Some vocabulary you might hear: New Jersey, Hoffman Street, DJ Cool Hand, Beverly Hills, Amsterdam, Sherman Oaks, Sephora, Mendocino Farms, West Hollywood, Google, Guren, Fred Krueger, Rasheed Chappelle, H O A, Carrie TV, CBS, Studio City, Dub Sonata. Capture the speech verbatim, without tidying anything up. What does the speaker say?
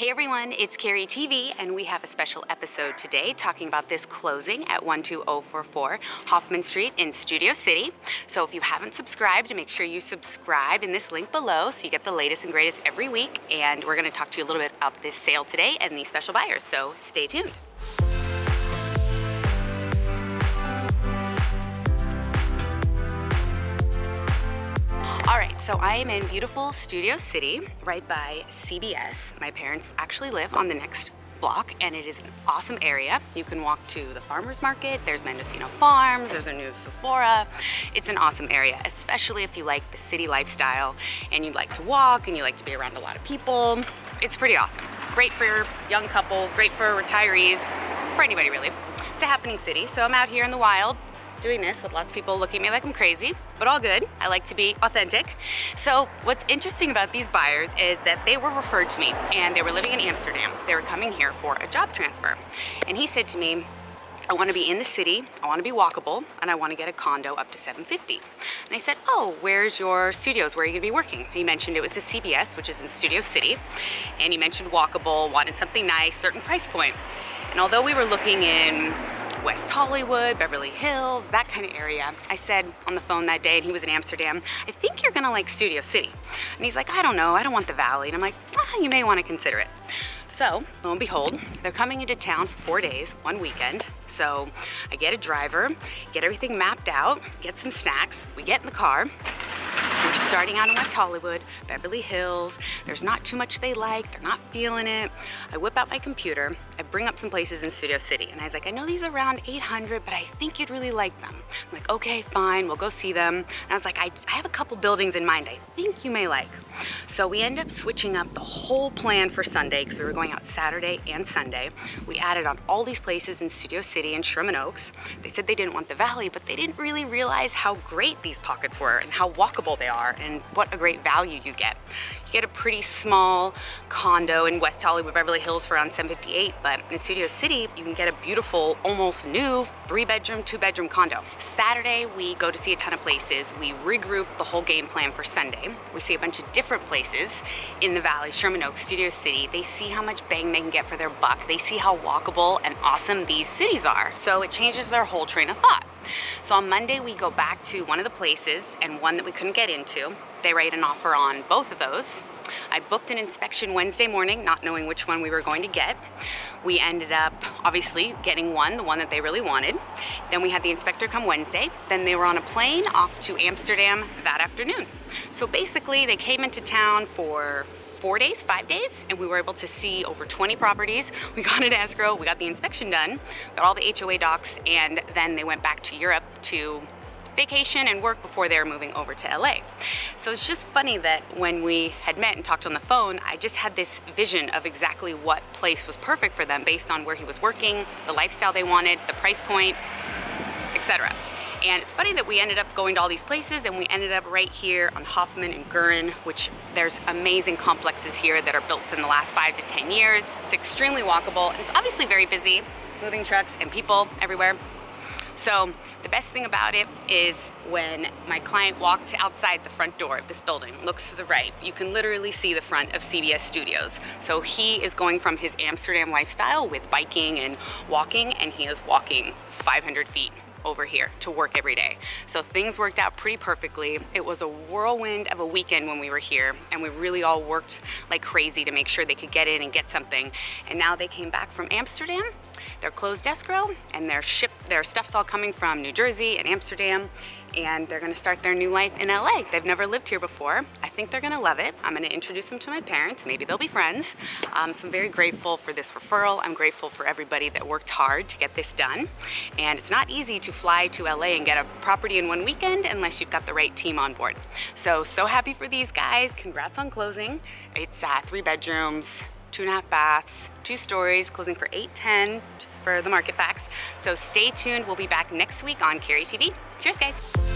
Hey everyone, it's Carrie T V, and we have a special episode today talking about this closing at one two oh four four Hoffman Street in Studio City. So if you haven't subscribed, make sure you subscribe in this link below so you get the latest and greatest every week. And we're going to talk to you a little bit about this sale today and the special buyers, so stay tuned. All right, so I am in beautiful Studio City, right by C B S. My parents actually live on the next block, and it is an awesome area. You can walk to the farmers market, there's Mendocino Farms, there's a new Sephora. It's an awesome area, especially if you like the city lifestyle and you like to walk and you like to be around a lot of people. It's pretty awesome. Great for young couples, great for retirees, for anybody really. It's a happening city, so I'm out here in the wild, doing this with lots of people looking at me like I'm crazy, but all good. I like to be authentic. So what's interesting about these buyers is that they were referred to me, and they were living in Amsterdam. They were coming here for a job transfer. And he said to me, I want to be in the city, I want to be walkable, and I want to get a condo up to seven fifty. And I said, oh, where's your studios? Where are you going to be working? He mentioned it was the C B S, which is in Studio City. And he mentioned walkable, wanted something nice, certain price point. And although we were looking in West Hollywood, Beverly Hills, that kind of area. I said on the phone that day, and he was in Amsterdam, I think you're gonna like Studio City. And he's like, I don't know, I don't want the valley. And I'm like, ah, you may wanna consider it. So, lo and behold, they're coming into town for four days, one weekend. So I get a driver, get everything mapped out, get some snacks, we get in the car. We're starting out in West Hollywood, Beverly Hills. There's not too much they like, they're not feeling it. I whip out my computer, I bring up some places in Studio City, and I was like, I know these are around eight hundred, but I think you'd really like them. I'm like, okay, fine, we'll go see them. And I was like, I, I have a couple buildings in mind I think you may like. So we end up switching up the whole plan for Sunday, because we were going out Saturday and Sunday. We added on all these places in Studio City and Sherman Oaks. They said they didn't want the valley, but they didn't really realize how great these pockets were and how walkable they are and what a great value you get. You get a pretty small condo in West Hollywood, Beverly Hills for around seven fifty-eight, but in Studio City, you can get a beautiful, almost new three bedroom, two bedroom condo. Saturday, we go to see a ton of places. We regroup the whole game plan for Sunday. We see a bunch of different places in the valley, Sherman Oaks, Studio City. They see how much bang they can get for their buck. They see how walkable and awesome these cities are. So it changes their whole train of thought. So on Monday, we go back to one of the places and one that we couldn't get into. They write an offer on both of those. I booked an inspection Wednesday morning, not knowing which one we were going to get. We ended up obviously getting one, the one that they really wanted. Then we had the inspector come Wednesday. Then they were on a plane off to Amsterdam that afternoon. So basically they came into town for four days, five days, and we were able to see over twenty properties. We got an escrow, we got the inspection done, got all the H O A docs, and then they went back to Europe to vacation and work before they were moving over to L A. So it's just funny that when we had met and talked on the phone, I just had this vision of exactly what place was perfect for them based on where he was working, the lifestyle they wanted, the price point, et cetera. And it's funny that we ended up going to all these places, and we ended up right here on Hoffman and Guren, which there's amazing complexes here that are built in the last five to ten years. It's extremely walkable, and it's obviously very busy, moving trucks and people everywhere. So the best thing about it is when my client walked outside the front door of this building, looks to the right, you can literally see the front of C B S Studios. So he is going from his Amsterdam lifestyle with biking and walking, and he is walking five hundred feet over here to work every day. So things worked out pretty perfectly. It was a whirlwind of a weekend when we were here, and we really all worked like crazy to make sure they could get in and get something. And now they came back from Amsterdam, they're closed escrow, and their ship, their stuff's all coming from New Jersey and Amsterdam, and they're gonna start their new life in L A. They've never lived here before. I think they're gonna love it. I'm gonna introduce them to my parents, maybe they'll be friends. Um, so I'm very grateful for this referral. I'm grateful for everybody that worked hard to get this done. And it's not easy to fly to L A and get a property in one weekend unless you've got the right team on board. So, so happy for these guys. Congrats on closing. It's uh, three bedrooms, two and a half baths, two stories, closing for eight ten, just for the market facts. So stay tuned, we'll be back next week on Carrie T V. Cheers guys.